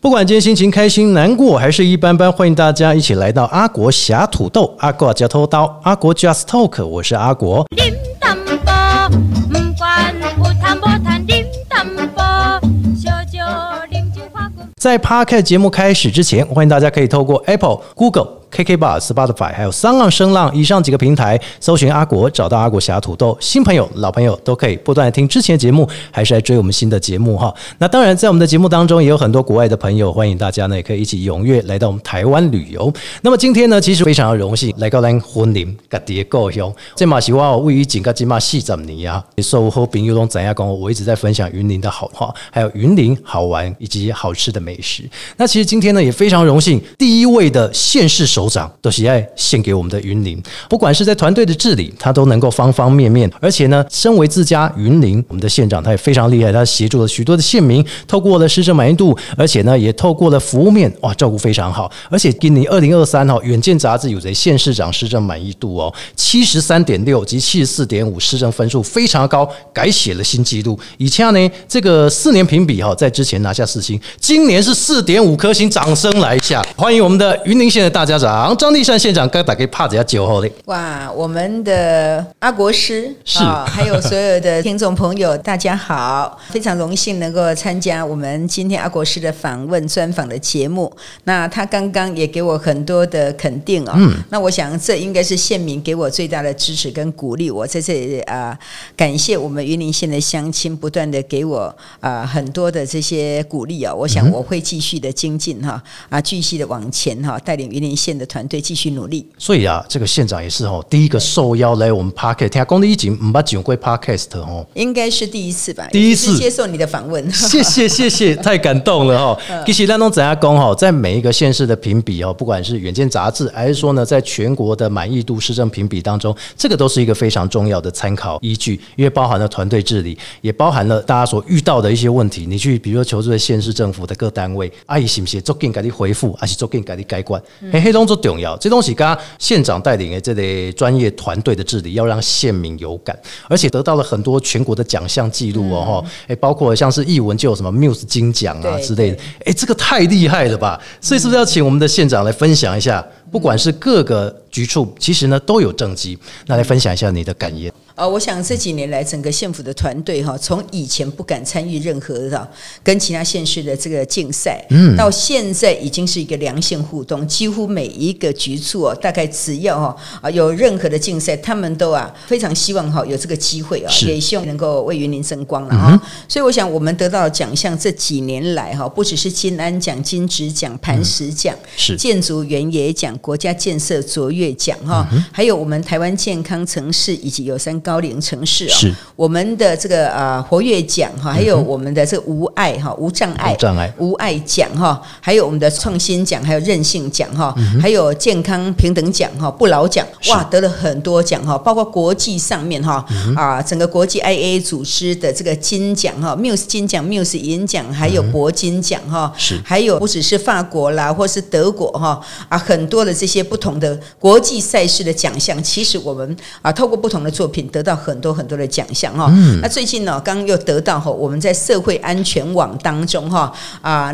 不管今天心情开心难过还是一般般，欢迎大家一起来到阿国侠土豆，阿国加偷刀，阿国 Just Talk， 我是阿国。在 Podcast 节目开始之前，欢迎大家可以透过 Apple、 Google、 KKBox、 Spotify 还有声浪以上几个平台搜寻阿国，找到阿国侠土豆，新朋友老朋友都可以不断的听之前的节目，还是来追我们新的节目哈。那当然在我们的节目当中也有很多国外的朋友，欢迎大家呢也可以一起踊跃来到我们台湾旅游。那么今天呢其实非常的荣幸来到我们婚林自己的故乡，这也是我位于整到现在40年啊，所有好朋友都知道我一直在分享云林的好话，还有云林好玩以及好吃的美食。那其实今天呢也非常荣幸第一位的县市首长都是要献给我们的云林，不管是在团队的治理他都能够方方面面，而且呢身为自家云林我们的县长他也非常厉害，他协助了许多的县民，透过了施政满意度，而且呢也透过了服务面，哇照顾非常好。而且今年2023哦，远见杂志有在县市长施政满意度哦 73.6 及 74.5 施政分数非常高，改写了新纪录。以前呢这个4年评比哦，在之前拿下4星，今年是 4.5 颗星，掌声来一下，欢迎我们的云林县的大家长张立善县长，跟大家拍一下酒后嘞！哇，我们的阿国师是、还有所有的听众朋友，大家好！非常荣幸能够参加我们今天阿国师的访问专访的节目。那他刚刚也给我很多的肯定哦。那我想这应该是县民给我最大的支持跟鼓励。我在这里感谢我们云林县的乡亲不断的给我很多的这些鼓励哦。我想我会继续的精进哈继续的往前哈，带领云林县的团队继续努力。所以啊，这个县长也是第一个受邀来我们 podcast， 听说你以前没有上过 podcast 哦，应该是第一次吧，第一次接受你的访问，谢谢，太感动了哦。其实我们都知道说，在每一个县市的评比哦，不管是远见杂志，还是说呢，在全国的满意度施政评比当中，这个都是一个非常重要的参考依据，因为包含了团队治理，也包含了大家所遇到的一些问题。你去比如说求助的县市政府的各单位，他是不是很快给你回复，还是很快给你解决？那都很重要，这东西跟县长带领的这类专业团队的治理，要让县民有感，而且得到了很多全国的奖项记录哦，包括像是艺文就有什么 Muse 金奖啊之类的，这个太厉害了吧！所以是不是要请我们的县长来分享一下？不管是各个局处，其实呢都有政绩，那来分享一下你的感言。我想这几年来，整个县府的团队哈，从以前不敢参与任何的跟其他县市的这个竞赛，到现在已经是一个良性互动，几乎每一个局处哦，大概只要哈有任何的竞赛，他们都非常希望哈有这个机会啊，也希望能够为云林争光了哈。所以我想我们得到的奖项这几年来哈，不只是金安奖、金质奖、磐石奖、建筑原野奖、国家建设卓越奖哈，还有我们台湾健康城市以及友善高龄城市哦，我们的这个活跃奖哈，还有我们的这个无碍哈、无障碍奖哈，还有我们的创新奖，还有韧性奖哈，还有健康平等奖哈、不老奖，哇，得了很多奖哈，包括国际上面哈整个国际 IA 组织的这个金奖哈 ，Muse 金奖、Muse 银奖，还有铂金奖哈，还有不只是法国啦，或是德国哈很多。这些不同的国际赛事的奖项，其实我们透过不同的作品得到很多很多的奖项哈。那最近呢，刚又得到我们在社会安全网当中哈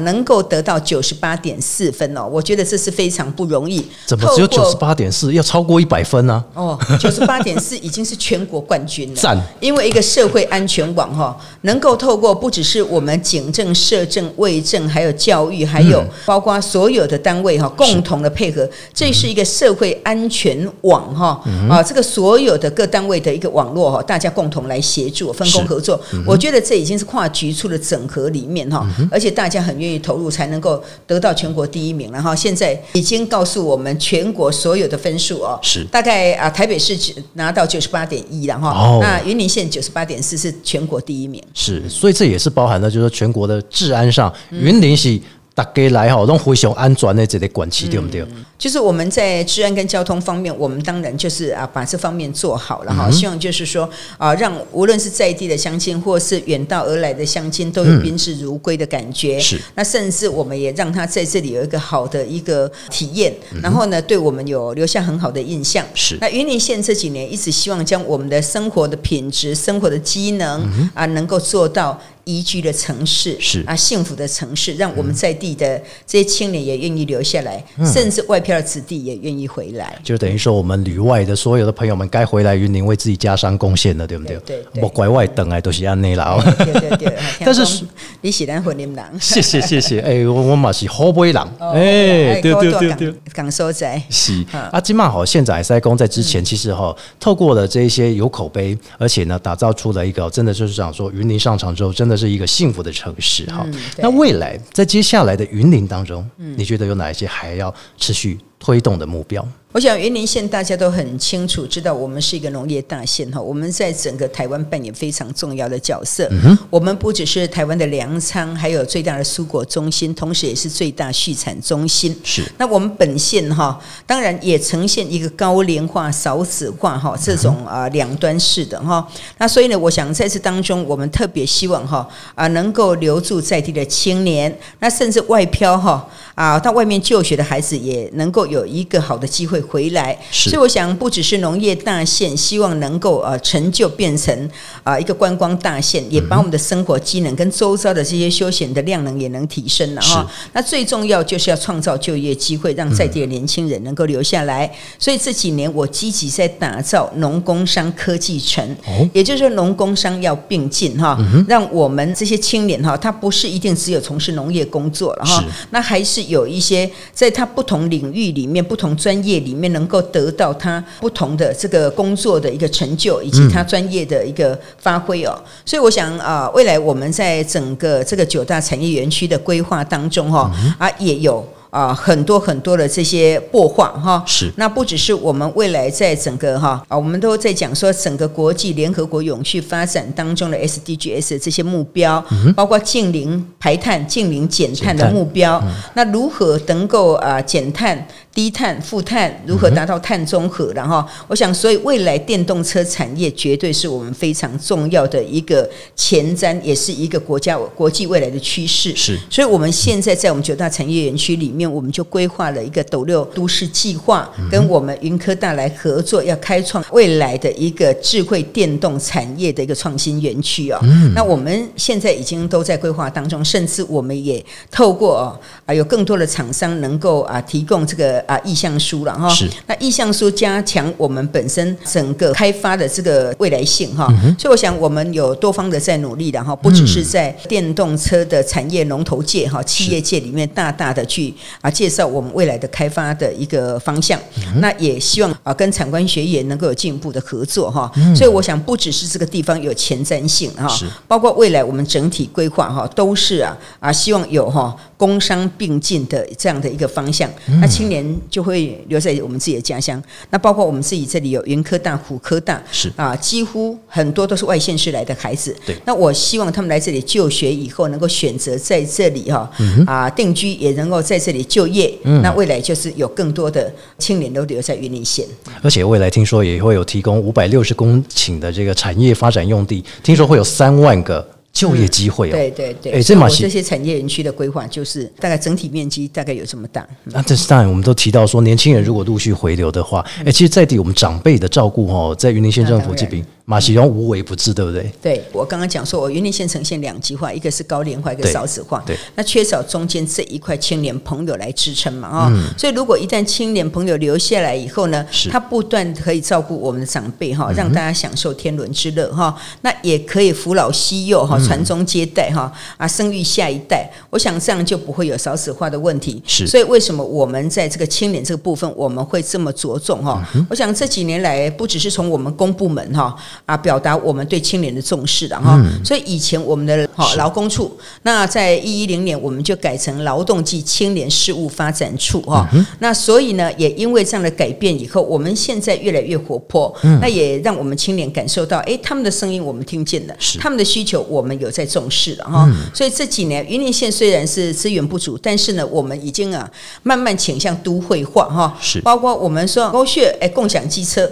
能够得到98.4分哦，我觉得这是非常不容易。怎么只有98.4？要超过100分呢？98.4已经是全国冠军了。赞！因为一个社会安全网哈，能够透过不只是我们警政、社政、卫政，还有教育，还有包括所有的单位哈，共同的配合。这是一个社会安全网哈这个所有的各单位的一个网络哈，大家共同来协助分工合作。我觉得这已经是跨局处的整合里面哈，而且大家很愿意投入，才能够得到全国第一名。然后现在已经告诉我们全国所有的分数哦，是大概台北市拿到98.1了哈，那云林县98.4是全国第一名。是，所以这也是包含了就是全国的治安上，云林系。大家来都非常安全的这个管区，对不对？就是我们在治安跟交通方面，我们当然就是把这方面做好了哈。希望就是说让无论是在地的乡亲，或是远道而来的乡亲，都有宾至如归的感觉。是，那甚至我们也让他在这里有一个好的一个体验，然后呢，对我们有留下很好的印象。是，那云林县这几年一直希望将我们的生活的品质、生活的机能能够做到。宜居的城市啊，幸福的城市，让我们在地的这些青年也愿意留下来，甚至外漂的子弟也愿意回来。就等于说，我们旅外的所有的朋友们该回来云林为自己家乡贡献了，对不对？对，我拐外等来都是安内啦。对对对，但是你喜欢混林郎？谢谢谢谢，哎，我嘛是好背郎，哎，对对对对，港收仔是啊，今嘛好，现在塞工在之前其实哈，透过了这一些有口碑，而且呢，打造出了一个真的就是想说云林上场之后真的是一个幸福的城市哈。那未来在接下来的云林当中，你觉得有哪一些还要持续推动的目标？我想云林县大家都很清楚知道我们是一个农业大县，我们在整个台湾扮演非常重要的角色，我们不只是台湾的粮仓，还有最大的蔬果中心，同时也是最大畜产中心。是，那我们本县当然也呈现一个高龄化少子化这种两端式的，那所以呢，我想在这当中我们特别希望能够留住在地的青年，那甚至外漂到外面就学的孩子也能够有一个好的机会回来。所以我想不只是农业大县，希望能够成就变成一个观光大县，也把我们的生活机能跟周遭的这些休闲的量能也能提升了哈。那最重要就是要创造就业机会，让在地的年轻人能够留下来。所以这几年我积极在打造农工商科技城，也就是说农工商要并进哈，让我们这些青年哈，他不是一定只有从事农业工作了哈，那还是有一些在他不同领域里面、不同专业里面能够得到他不同的这个工作的一个成就，以及他专业的一个发挥哦。所以我想未来我们在整个这个九大产业园区的规划当中也有很多很多的这些擘画是。那不只是我们未来在整个我们都在讲说整个国际联合国永续发展当中的 SDGs 的这些目标，包括净零排碳、净零减碳的目标，那如何能够减碳、低碳、负碳，如何达到碳中和，然后我想，所以未来电动车产业绝对是我们非常重要的一个前瞻，也是一个国家国际未来的趋势。是，所以我们现在在我们九大产业园区里面，我们就规划了一个斗六都市计划，跟我们云科大来合作，要开创未来的一个智慧电动产业的一个创新园区哦。那我们现在已经都在规划当中，甚至我们也透过有更多的厂商能够提供这个意向书了哈。是，那意向书加强我们本身整个开发的这个未来性哈。所以我想我们有多方的在努力的哈，不只是在电动车的产业龙头界哈、企业界里面大大的去介绍我们未来的开发的一个方向，那也希望跟产官学研能够有进一步的合作哈。所以我想不只是这个地方有前瞻性哈，包括未来我们整体规划哈，都是希望有哈工商并进的这样的一个方向，那青年就会留在我们自己的家乡。那包括我们自己这里有云科大、虎科大，是几乎很多都是外县市来的孩子。对，那我希望他们来这里就学以后，能够选择在这里哈定居，也能够在这里就业，那未来就是有更多的青年都留在云林县，而且未来听说也会有提供560公顷的这个产业发展用地，听说会有3万个就业机会哦。对对对，这些产业园区的规划就是大概整体面积大概有这么大。但是当然我们都提到说，年轻人如果陆续回流的话，其实在地我们长辈的照顾在云林县政府这边马西用无微不至，对不对？对，我刚刚讲说，我云林县呈现2极化，一个是高龄化，一个少子化。对，那缺少中间这一块青年朋友来支撑嘛，所以如果一旦青年朋友留下来以后呢，他不断可以照顾我们的长辈哈，让大家享受天伦之乐哈，那也可以扶老携幼哈，传宗接代哈，生育下一代。我想这样就不会有少子化的问题。是，所以为什么我们在这个青年这个部分我们会这么着重哈？我想这几年来，不只是从我们公部门哈。表达我们对青年的重视的哈，所以以前我们的劳工处，那在2010年我们就改成劳动及青年事务发展处哈，那所以呢，也因为这样的改变以后，我们现在越来越活泼，那也让我们青年感受到，他们的声音我们听见了，他们的需求我们有在重视了哈，所以这几年云林县虽然是资源不足，但是呢，我们已经慢慢倾向都会化哈，包括我们说GoShare共享机车，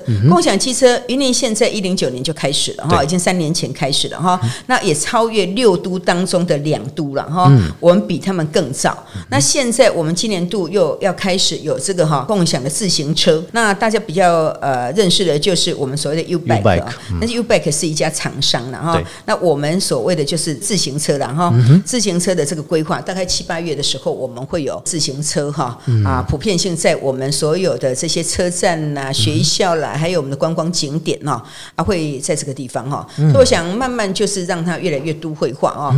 云林县在2009年。1999年就开始了，已经3年前开始了，那也超越6都当中的2都了，我们比他们更早。那现在我们今年度又要开始有这个共享的自行车，那大家比较认识的就是我们所谓的 U-bike， 但是 U-bike 是一家厂商，那我们所谓的就是自行车啦，自行车的这个规划大概7、8月的时候我们会有自行车普遍性在我们所有的这些车站啦、学校啦，还有我们的观光景点会在这个地方，所以我想慢慢就是让它越来越都会化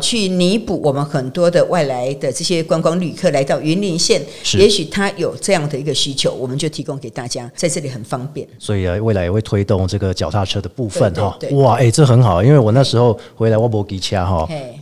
去弥补我们很多的外来的这些观光旅客来到云林县，也许他有这样的一个需求，我们就提供给大家，在这里很方便。所以未来也会推动这个脚踏车的部分，对对对对，哇，这很好，因为我那时候回来我没骑车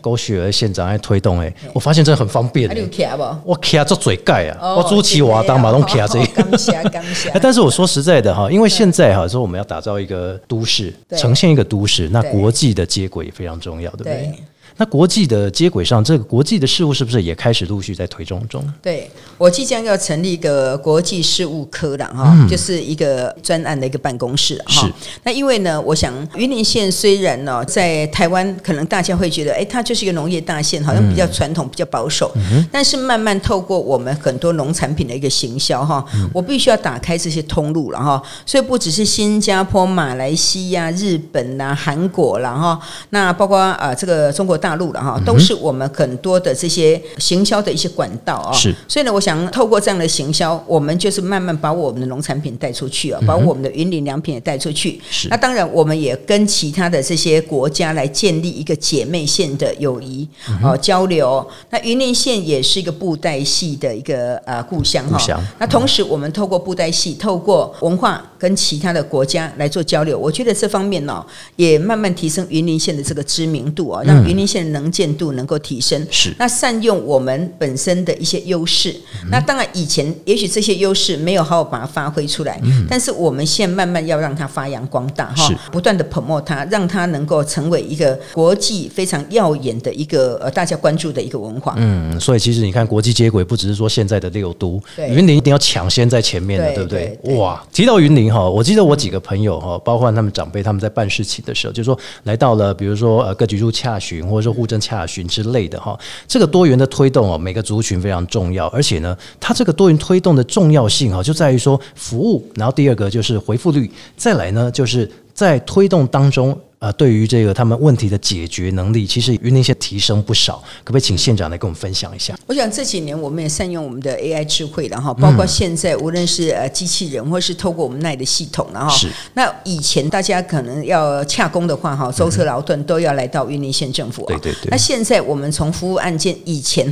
GoShare县长在推动，我发现真的很方便，你有骑吗？我骑很多次啊，我主持活动也都骑这个，感谢感谢。但是我说实在的，因为现在说我们要打造一个都市，呈现一个都市，那国际的接轨也非常重要，对不对？那国际的接轨上，这个国际的事务是不是也开始陆续在推动中？对，我即将要成立一个国际事务科啦，就是一个专案的一个办公室。是。那因为呢，我想云林县虽然在台湾可能大家会觉得，它就是一个农业大县，好像比较传统、比较保守，但是慢慢透过我们很多农产品的一个行销我必须要打开这些通路了所以不只是新加坡、马来西亚、日本啦、韩国啦那包括这个中国大陆了都是我们很多的这些行销的一些管道是。所以呢，我想透过这样的行销，我们就是慢慢把我们的农产品带出去把我们的云林良品也带出去。那当然，我们也跟其他的这些国家来建立一个姐妹县的友谊交流。那云林县也是一个布袋戏的一个故乡那同时，我们透过布袋戏，透过文化跟其他的国家来做交流，我觉得这方面也慢慢提升云林县的这个知名度让云林县能见度能够提升，是那善用我们本身的一些优势。那当然以前也许这些优势没有好好把它发挥出来，但是我们现在慢慢要让它发扬光大，不断的 promote 它，让它能够成为一个国际非常耀眼的一个大家关注的一个文化。所以其实你看国际接轨不只是说现在的6都，云林一定要抢先在前面的，对不 对？哇，提到云林我记得我几个朋友包括他们长辈他们在办事情的时候，就是说来到了比如说各局处洽询或者说户政洽询之类的这个多元的推动每个族群非常重要，而且呢，它这个多元推动的重要性就在于说服务，然后第二个就是回复率，再来呢就是在推动当中对于这个他们问题的解决能力，其实云林县提升不少，可不可以请县长来跟我们分享一下？我想这几年我们也善用我们的 AI 智慧了包括现在无论是机器人或是透过我们 LINE 的系统了那以前大家可能要洽公的话舟车劳顿都要来到云林县政府对对对。那现在我们从服务案件以前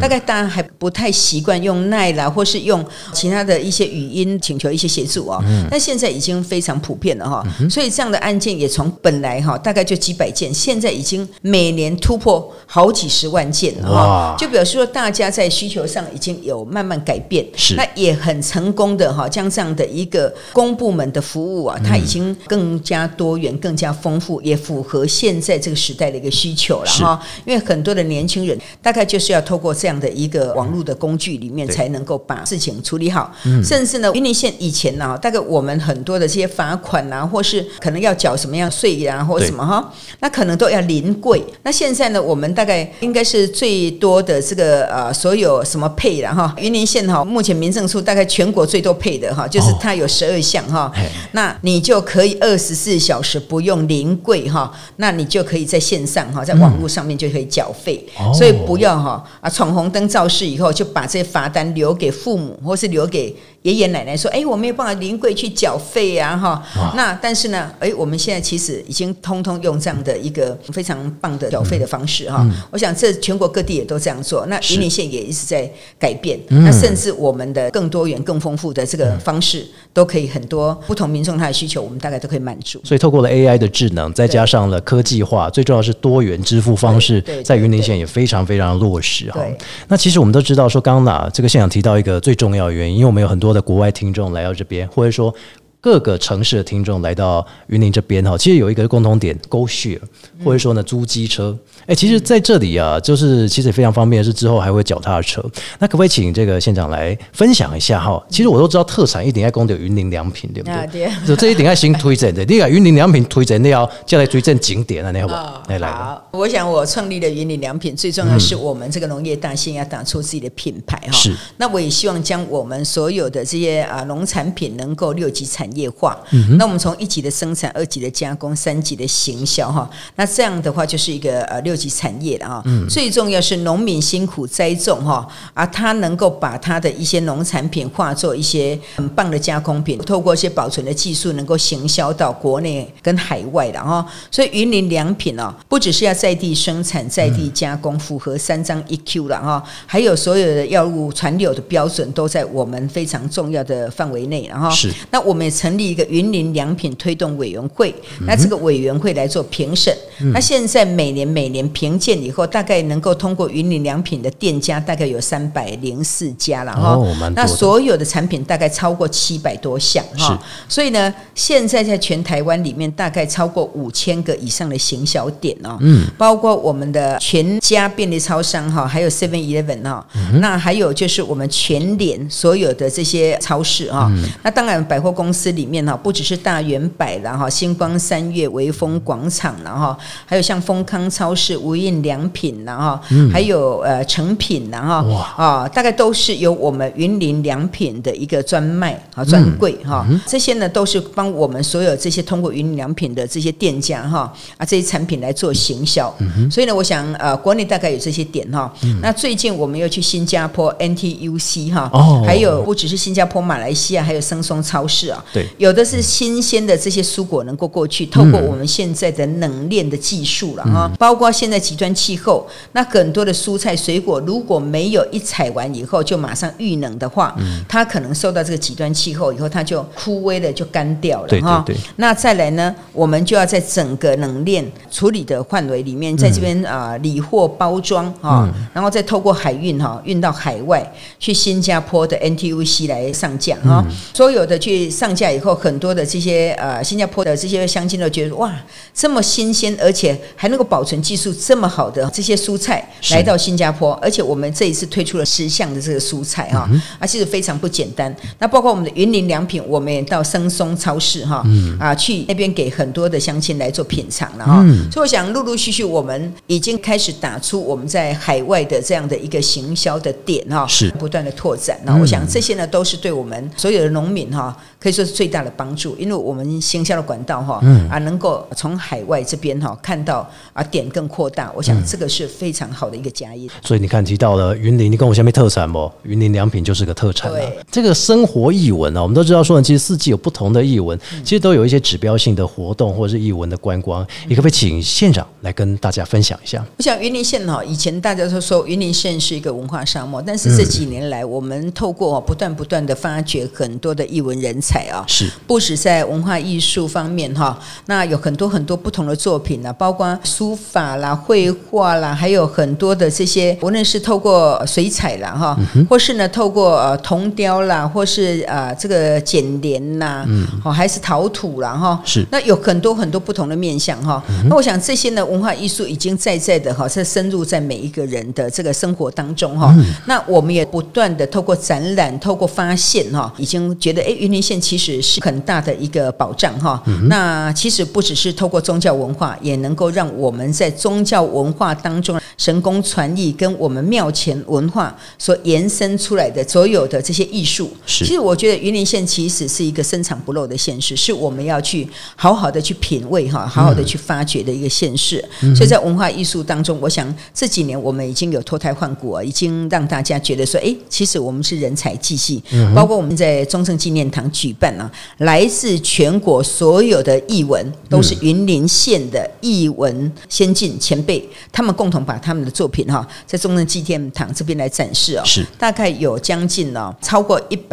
大概大家还不太习惯用 LINE 啦，或是用其他的一些语音请求一些协助但现在已经非常普遍了所以这样的案件也从本来大概就几百件，现在已经每年突破好几10万件了，就表示说大家在需求上已经有慢慢改变，那也很成功的将这样的一个公部门的服务它已经更加多元、更加丰富，也符合现在这个时代的一个需求了。因为很多的年轻人大概就是要透过这样的一个网络的工具里面才能够把事情处理好，甚至呢，云林县以前大概我们很多的这些罚款或是可能要缴什么样税呀或什么那可能都要临柜。那现在呢，我们大概应该是最多的这个所有什么配了云林县目前民政处大概全国最多配的就是它有12项那你就可以24小时不用临柜那你就可以在线上在网络上面就可以缴费所以不要闯红灯肇事以后就把这些罚单留给父母或是留给爷爷奶奶说我没有办法临柜去缴费那但是呢我们现在其实已经通通用这样的一个非常棒的缴费的方式我想这全国各地也都这样做，那云林县也一直在改变那甚至我们的更多元更丰富的这个方式都可以很多不同民众他的需求我们大概都可以满足，所以透过了 AI 的智能再加上了科技化，最重要是多元支付方式在云林县也非常非常落实那其实我们都知道说刚刚这个县长提到一个最重要的原因，因为我们有很多的国外听众来到这边，或者说各个城市的听众来到云林这边，其实有一个共同点 GoShare 或者说呢租机车，其实在这里啊，就是其实非常方便的是之后还会脚踏车。那可不可以请这个县长来分享一下哈？其实我都知道特产一定要讲到云林良品，对不对？啊、对，这一定要先推荐的。你把云林良品推荐了，再来推荐景点啊，你好不好？来来，好，我想我创立的云林良品，最重要是我们这个农业大县要打出自己的品牌哈。是。那我也希望将我们所有的这些农产品能够六级产业化。嗯、那我们从一级的生产，2级的加工，3级的行销哈。那这样的话就是一个6级产业了哈。嗯、最重要是农民辛苦栽种哈，他能够把他的一些农产品化作一些很棒的加工品，透过一些保存的技术能够行销到国内跟海外了哈。所以云林良品哦，不只是要在地生产、在地加工，符合3张1Q 了哈，还有所有的药物传流的标准都在我们非常重要的范围内了哈。是。那我们也成立一个云林良品推动委员会，那这个委员会来做评审。那现在每年评鉴以后，大概能够通过云林良品的店家大概有304家了哈、哦。那所有的产品大概超过700多项哈。所以呢，现在在全台湾里面大概超过5000个以上的行销点哦。嗯。包括我们的全家便利超商哈，还有 7-11 哈，那还有就是我们全联所有的这些超市哈、嗯。那当然百货公司里面不只是大圆百啦哈，星光三月、微风广场啦哈，还有像丰康超市、无印良品啦哈、嗯，还有成品啦哈，啊，大概都是由我们云林良品的一个专卖啊专柜哈，这些呢都是帮我们所有这些通过云林良品的这些店家哈啊这些产品来做行销，嗯、所以呢，我想国内大概有这些点哈、嗯。那最近我们又去新加坡 NTUC 哈、哦，还有不只是新加坡、马来西亚，还有生松超市啊，对，有的是新鲜的这些蔬果能够过去，透过我们现在的冷链的技术了哈，包括现在极端气候，那很多的蔬菜水果如果没有一采完以后就马上预冷的话，它可能受到这个极端气候以后，它就枯萎了，就干掉了哈。那再来呢，我们就要在整个冷链处理的范围里面，在这边理货包装哈，然后再透过海运哈，运到海外去新加坡的 NTUC 来上架哈，所有的去上架以后。很多的这些新加坡的这些乡亲都觉得哇，这么新鲜，而且还能够保存技术这么好的这些蔬菜来到新加坡，而且我们这一次推出了10项的这个蔬菜哈、嗯，啊，其实非常不简单。那包括我们的云林良品，我们也到生松超市哈、嗯，啊，去那边给很多的乡亲来做品尝了哈、嗯。所以我想陆陆续续我们已经开始打出我们在海外的这样的一个行销的点哈，是不断的拓展。那我想这些呢都是对我们所有的农民哈，可以说是最大的帮助，因为我们行销的管道哈、嗯、啊，能够从海外这边哈看到啊点更扩大，我想这个是非常好的一个加益、嗯。所以你看提到了云林，你跟我下面特产不？云林良品就是个特产、啊。对，这个生活艺文啊，我们都知道说，其实四季有不同的艺文、嗯，其实都有一些指标性的活动或者是艺文的观光。你、可不可以请县长来跟大家分享一下？我想云林县哈，以前大家都说云林县是一个文化沙漠，但是这几年来，我们透过不断的发掘很多的艺文人才啊，是。不止在文化艺术方面哈，那有很多不同的作品啦，包括书法啦、绘画啦，还有很多的这些，无论是透过水彩啦哈、嗯，或是呢透过铜雕啦，或是这个剪联啦，嗯，还是陶土啦哈，是，那有很多不同的面向哈、嗯。那我想这些呢文化艺术已经在的哈，是深入在每一个人的这个生活当中哈、嗯。那我们也不断的透过展览、透过发现哈，已经觉得云林县其实是很大的一个保障哈、嗯，那其实不只是透过宗教文化，也能够让我们在宗教文化当中神功传艺跟我们庙前文化所延伸出来的所有的这些艺术，其实我觉得云林县其实是一个深藏不露的县市，是我们要去好好的去品味哈，好好的去发掘的一个县市、嗯。所以在文化艺术当中，我想这几年我们已经有脱胎换骨，已经让大家觉得说，其实我们是人才济济、嗯，包括我们在中正纪念堂举办啊。来自全国所有的艺文都是云林县的艺文先进前辈，他们共同把他们的作品在中正纪念堂这边来展示，大概有将近超过100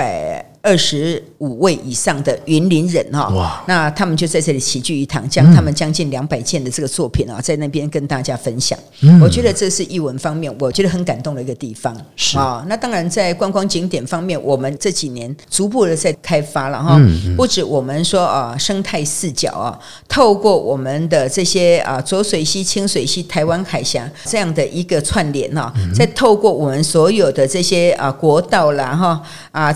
25位以上的云林人哇，那他们就在这里齐聚一堂，将他们将近200件的这个作品在那边跟大家分享。我觉得这是艺文方面我觉得很感动的一个地方。是啊，那当然在观光景点方面，我们这几年逐步的在开发了哈，不止我们说生态视角透过我们的这些浊水溪、清水溪、台湾海峡这样的一个串联再透过我们所有的这些国道啦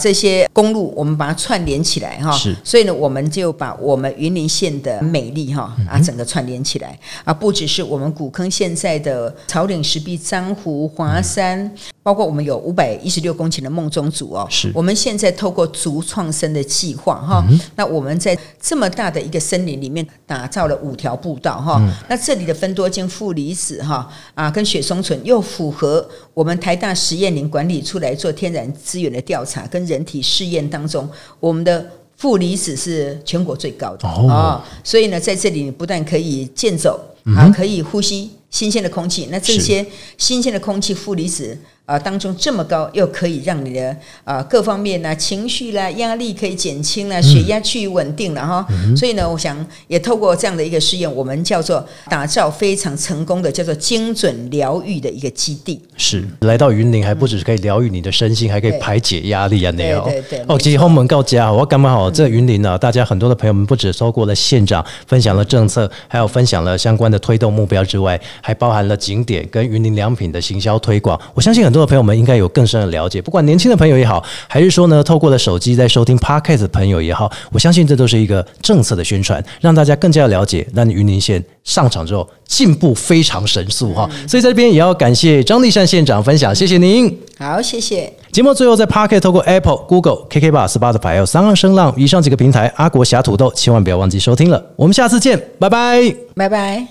这些公路，我们把它串联起来哈，所以呢，我们就把我们云林县的美丽哈整个串联起来不只是我们古坑现在的草岭、石壁、樟湖、华山，包括我们有516公顷的梦中竹我们现在透过竹创生的计划哈，那我们在这么大的一个森林里面打造了5条步道哈，那这里的芬多精、负离子哈跟雪松醇又符合我们台大实验林管理处来做天然资源的调查跟人体试验当中，我们的负离子是全国最高的所以呢，在这里你不但可以健走可以呼吸新鲜的空气，那这些新鲜的空气负离子当中这么高，又可以让你的各方面情绪啦、压力可以减轻啦，血压趋于稳定了哈。所以呢，我想也透过这样的一个试验，我们叫做打造非常成功的叫做精准疗愈的一个基地。是来到云林，还不只是可以疗愈你的身心，还可以排解压力啊那样。对哦，其实后门告家，我感觉好，这云林大家很多的朋友们不只收过了县长分享了政策，还有分享了相关的推动目标之外，还包含了景点跟云林良品的行销推广。我相信很多的朋友们应该有更深的了解，不管年轻的朋友也好，还是说呢透过了手机在收听 Podcast 的朋友也好，我相信这都是一个政策的宣传，让大家更加了解，让云林县上场之后进步非常神速所以在这边也要感谢张丽善县长分享，谢谢您。好，谢谢。节目最后在 Podcast 透过 Apple、Google、KKBox、Spotify 还有三岸声浪以上几个平台阿国侠土豆千万不要忘记收听了，我们下次见，拜拜。拜拜。